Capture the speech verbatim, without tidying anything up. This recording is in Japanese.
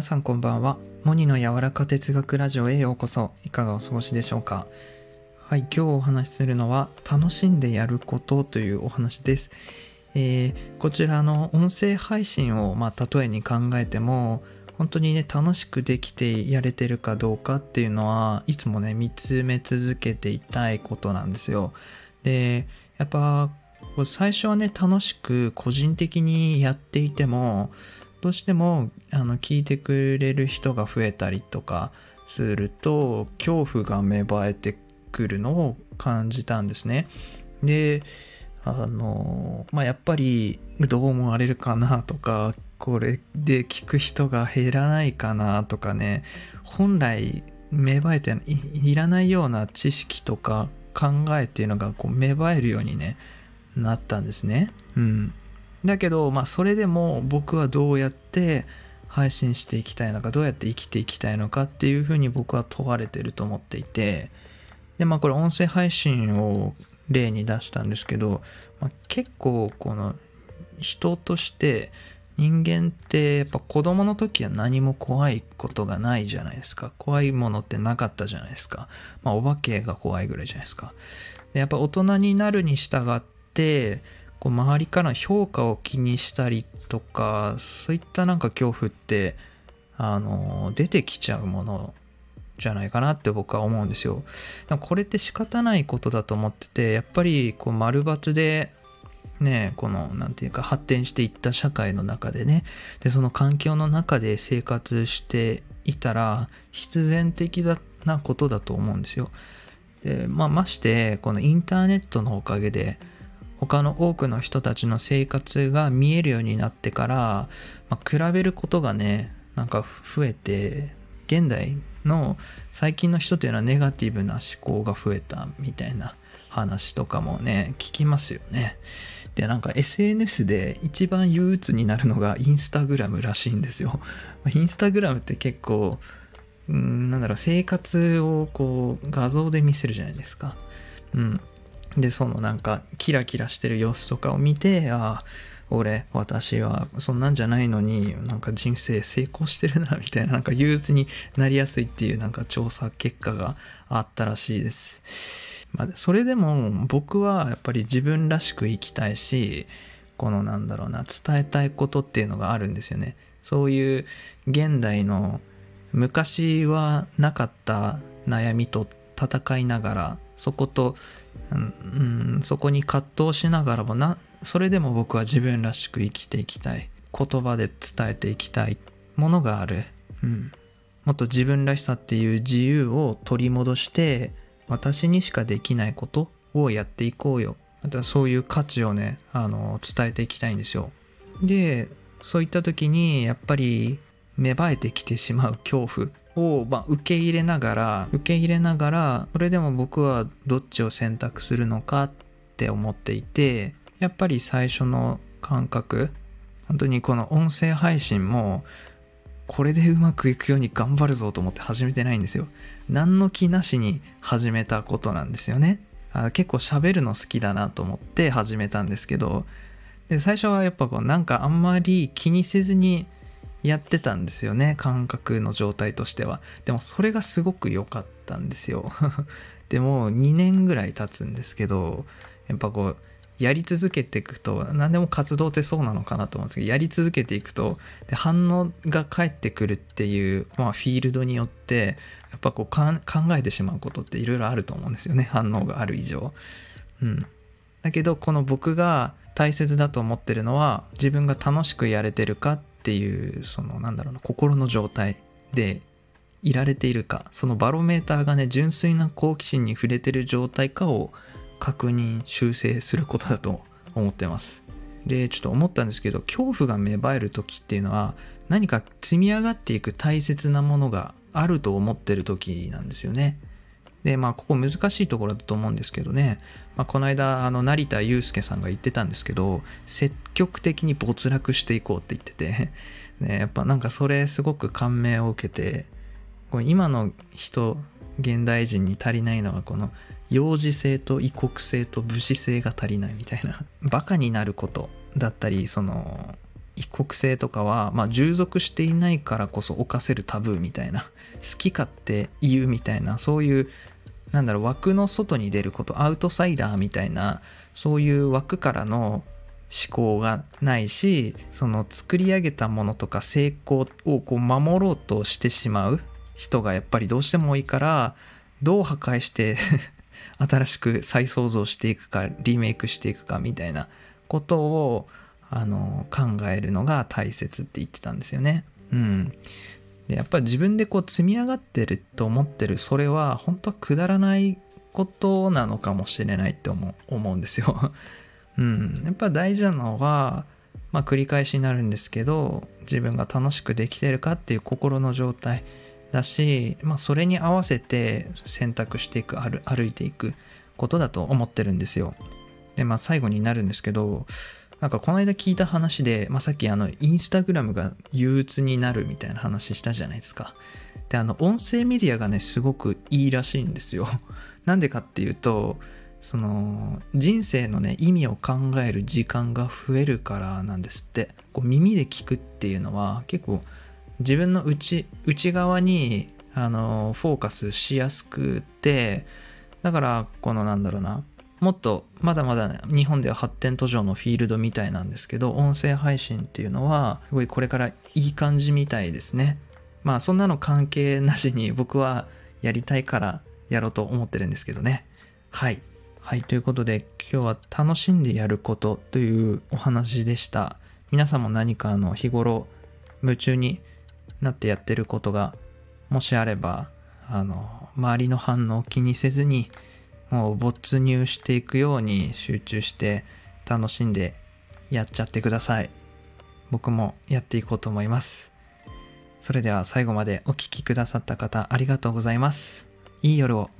皆さんこんばんは。モニの柔らか哲学ラジオへようこそ。いかがお過ごしでしょうか。はい、今日お話しするのは楽しんでやることというお話です。えー、こちらの音声配信を、まあ、例えに考えても本当にね、楽しくできてやれてるかどうかっていうのはいつもね、見つめ続けていたいことなんですよ。で、やっぱ最初はね、楽しく個人的にやっていてもどうしてもあの聞いてくれる人が増えたりとかすると恐怖が芽生えてくるのを感じたんですね。で、あのまあ、やっぱりどう思われるかなとか、これで聞く人が減らないかなとかね、本来芽生えて い, いらないような知識とか考えっていうのがこう芽生えるように、ね、なったんですね。うん、だけど、まあ、それでも僕はどうやって配信していきたいのか、どうやって生きていきたいのかっていうふうに僕は問われてると思っていて、で、まあ、これ音声配信を例に出したんですけど、まあ、結構この人として人間ってやっぱ子供の時は何も怖いことがないじゃないですか。怖いものってなかったじゃないですか。まあ、お化けが怖いぐらいじゃないですか。で、やっぱ大人になるに従ってこう周りから評価を気にしたりとか、そういったなんか恐怖ってあの出てきちゃうものじゃないかなって僕は思うんですよ。これって仕方ないことだと思ってて、やっぱりこう丸抜でね、このなんていうか発展していった社会の中でね、でその環境の中で生活していたら必然的なことだと思うんですよ。で、まあ、ましてこのインターネットのおかげで他の多くの人たちの生活が見えるようになってから、まあ、比べることがね、なんか増えて、現代の最近の人というのはネガティブな思考が増えたみたいな話とかもね、聞きますよね。で、なんか エスエヌエス で一番憂鬱になるのがインスタグラムらしいんですよ。インスタグラムって結構、うん、なんだろう、生活をこう画像で見せるじゃないですか。うん。で、そのなんかキラキラしてる様子とかを見て、ああ、俺、私はそんなんじゃないのになんか人生成功してるなみたいな、なんか憂鬱になりやすいっていうなんか調査結果があったらしいです。まあ、それでも僕はやっぱり自分らしく生きたいし、このなんだろうな、伝えたいことっていうのがあるんですよね。そういう現代の昔はなかった悩みと戦いながら、そこと、うんうん、そこに葛藤しながらもな、それでも僕は自分らしく生きていきたい、言葉で伝えていきたいものがある。うん、もっと自分らしさっていう自由を取り戻して、私にしかできないことをやっていこうよ。またそういう価値をね、あの伝えていきたいんですよ。で、そういった時にやっぱり芽生えてきてしまう恐怖を、まあ、受け入れながら受け入れながらそれでも僕はどっちを選択するのかって思っていて、やっぱり最初の感覚、本当にこの音声配信もこれでうまくいくように頑張るぞと思って始めてないんですよ。何の気なしに始めたことなんですよね。あ、結構喋るの好きだなと思って始めたんですけど、で最初はやっぱこうなんかあんまり気にせずにやってたんですよね、感覚の状態としては。でもそれがすごく良かったんですよ。でもにねんぐらい経つんですけど、やっぱこうやり続けていくと、何でも活動ってそうなのかなと思うんですけど、やり続けていくとで反応が返ってくるっていう、まあ、フィールドによってやっぱこうか考えてしまうことっていろいろあると思うんですよね、反応がある以上。うん、だけどこの僕が大切だと思ってるのは、自分が楽しくやれてるかっていう、そのなんだろうな、心の状態でいられているか、そのバロメーターがね、純粋な好奇心に触れてる状態かを確認修正することだと思ってます。で、ちょっと思ったんですけど、恐怖が芽生える時っていうのは何か積み上がっていく大切なものがあると思ってる時なんですよね。で、まあここ難しいところだと思うんですけどね、まあ、この間あの成田悠輔さんが言ってたんですけど、積極的に没落していこうって言っててね、やっぱなんかそれすごく感銘を受けて、こう今の人現代人に足りないのはこの幼児性と異国性と武士性が足りないみたいな、バカになることだったり、その異国性とかは、まあ、従属していないからこそ犯せるタブーみたいな、好き勝手言うみたいな、そういうなんだろう、枠の外に出ること、アウトサイダーみたいな、そういう枠からの思考がないし、その作り上げたものとか成功をこう守ろうとしてしまう人がやっぱりどうしても多いから、どう破壊して新しく再創造していくかリメイクしていくかみたいなことをあの考えるのが大切って言ってたんですよね。うん、でやっぱり自分でこう積み上がってると思ってる、それは本当はくだらないことなのかもしれないって思う、思うんですよ。うん、やっぱ大事なのは、まあ、繰り返しになるんですけど、自分が楽しくできてるかっていう心の状態だし、まあ、それに合わせて選択していく、歩、歩いていくことだと思ってるんですよ。で、まあ、最後になるんですけど、なんかこの間聞いた話で、まあ、さっきあのインスタグラムが憂鬱になるみたいな話したじゃないですか。で、あの音声メディアがねすごくいいらしいんですよ。なんでかっていうと、その人生のね意味を考える時間が増えるからなんですって。こう耳で聞くっていうのは結構自分の内、内側にあのフォーカスしやすくて、だからこのなんだろうな、もっとまだまだ、ね、日本では発展途上のフィールドみたいなんですけど、音声配信っていうのはすごいこれからいい感じみたいですね。まあそんなの関係なしに僕はやりたいからやろうと思ってるんですけどね。はいはい、ということで今日は楽しんでやることというお話でした。皆さんも何かあの日頃夢中になってやってることがもしあれば、あの周りの反応を気にせずに、もう没入していくように集中して楽しんでやっちゃってください。僕もやっていこうと思います。それでは最後までお聞きくださった方ありがとうございます。いい夜を。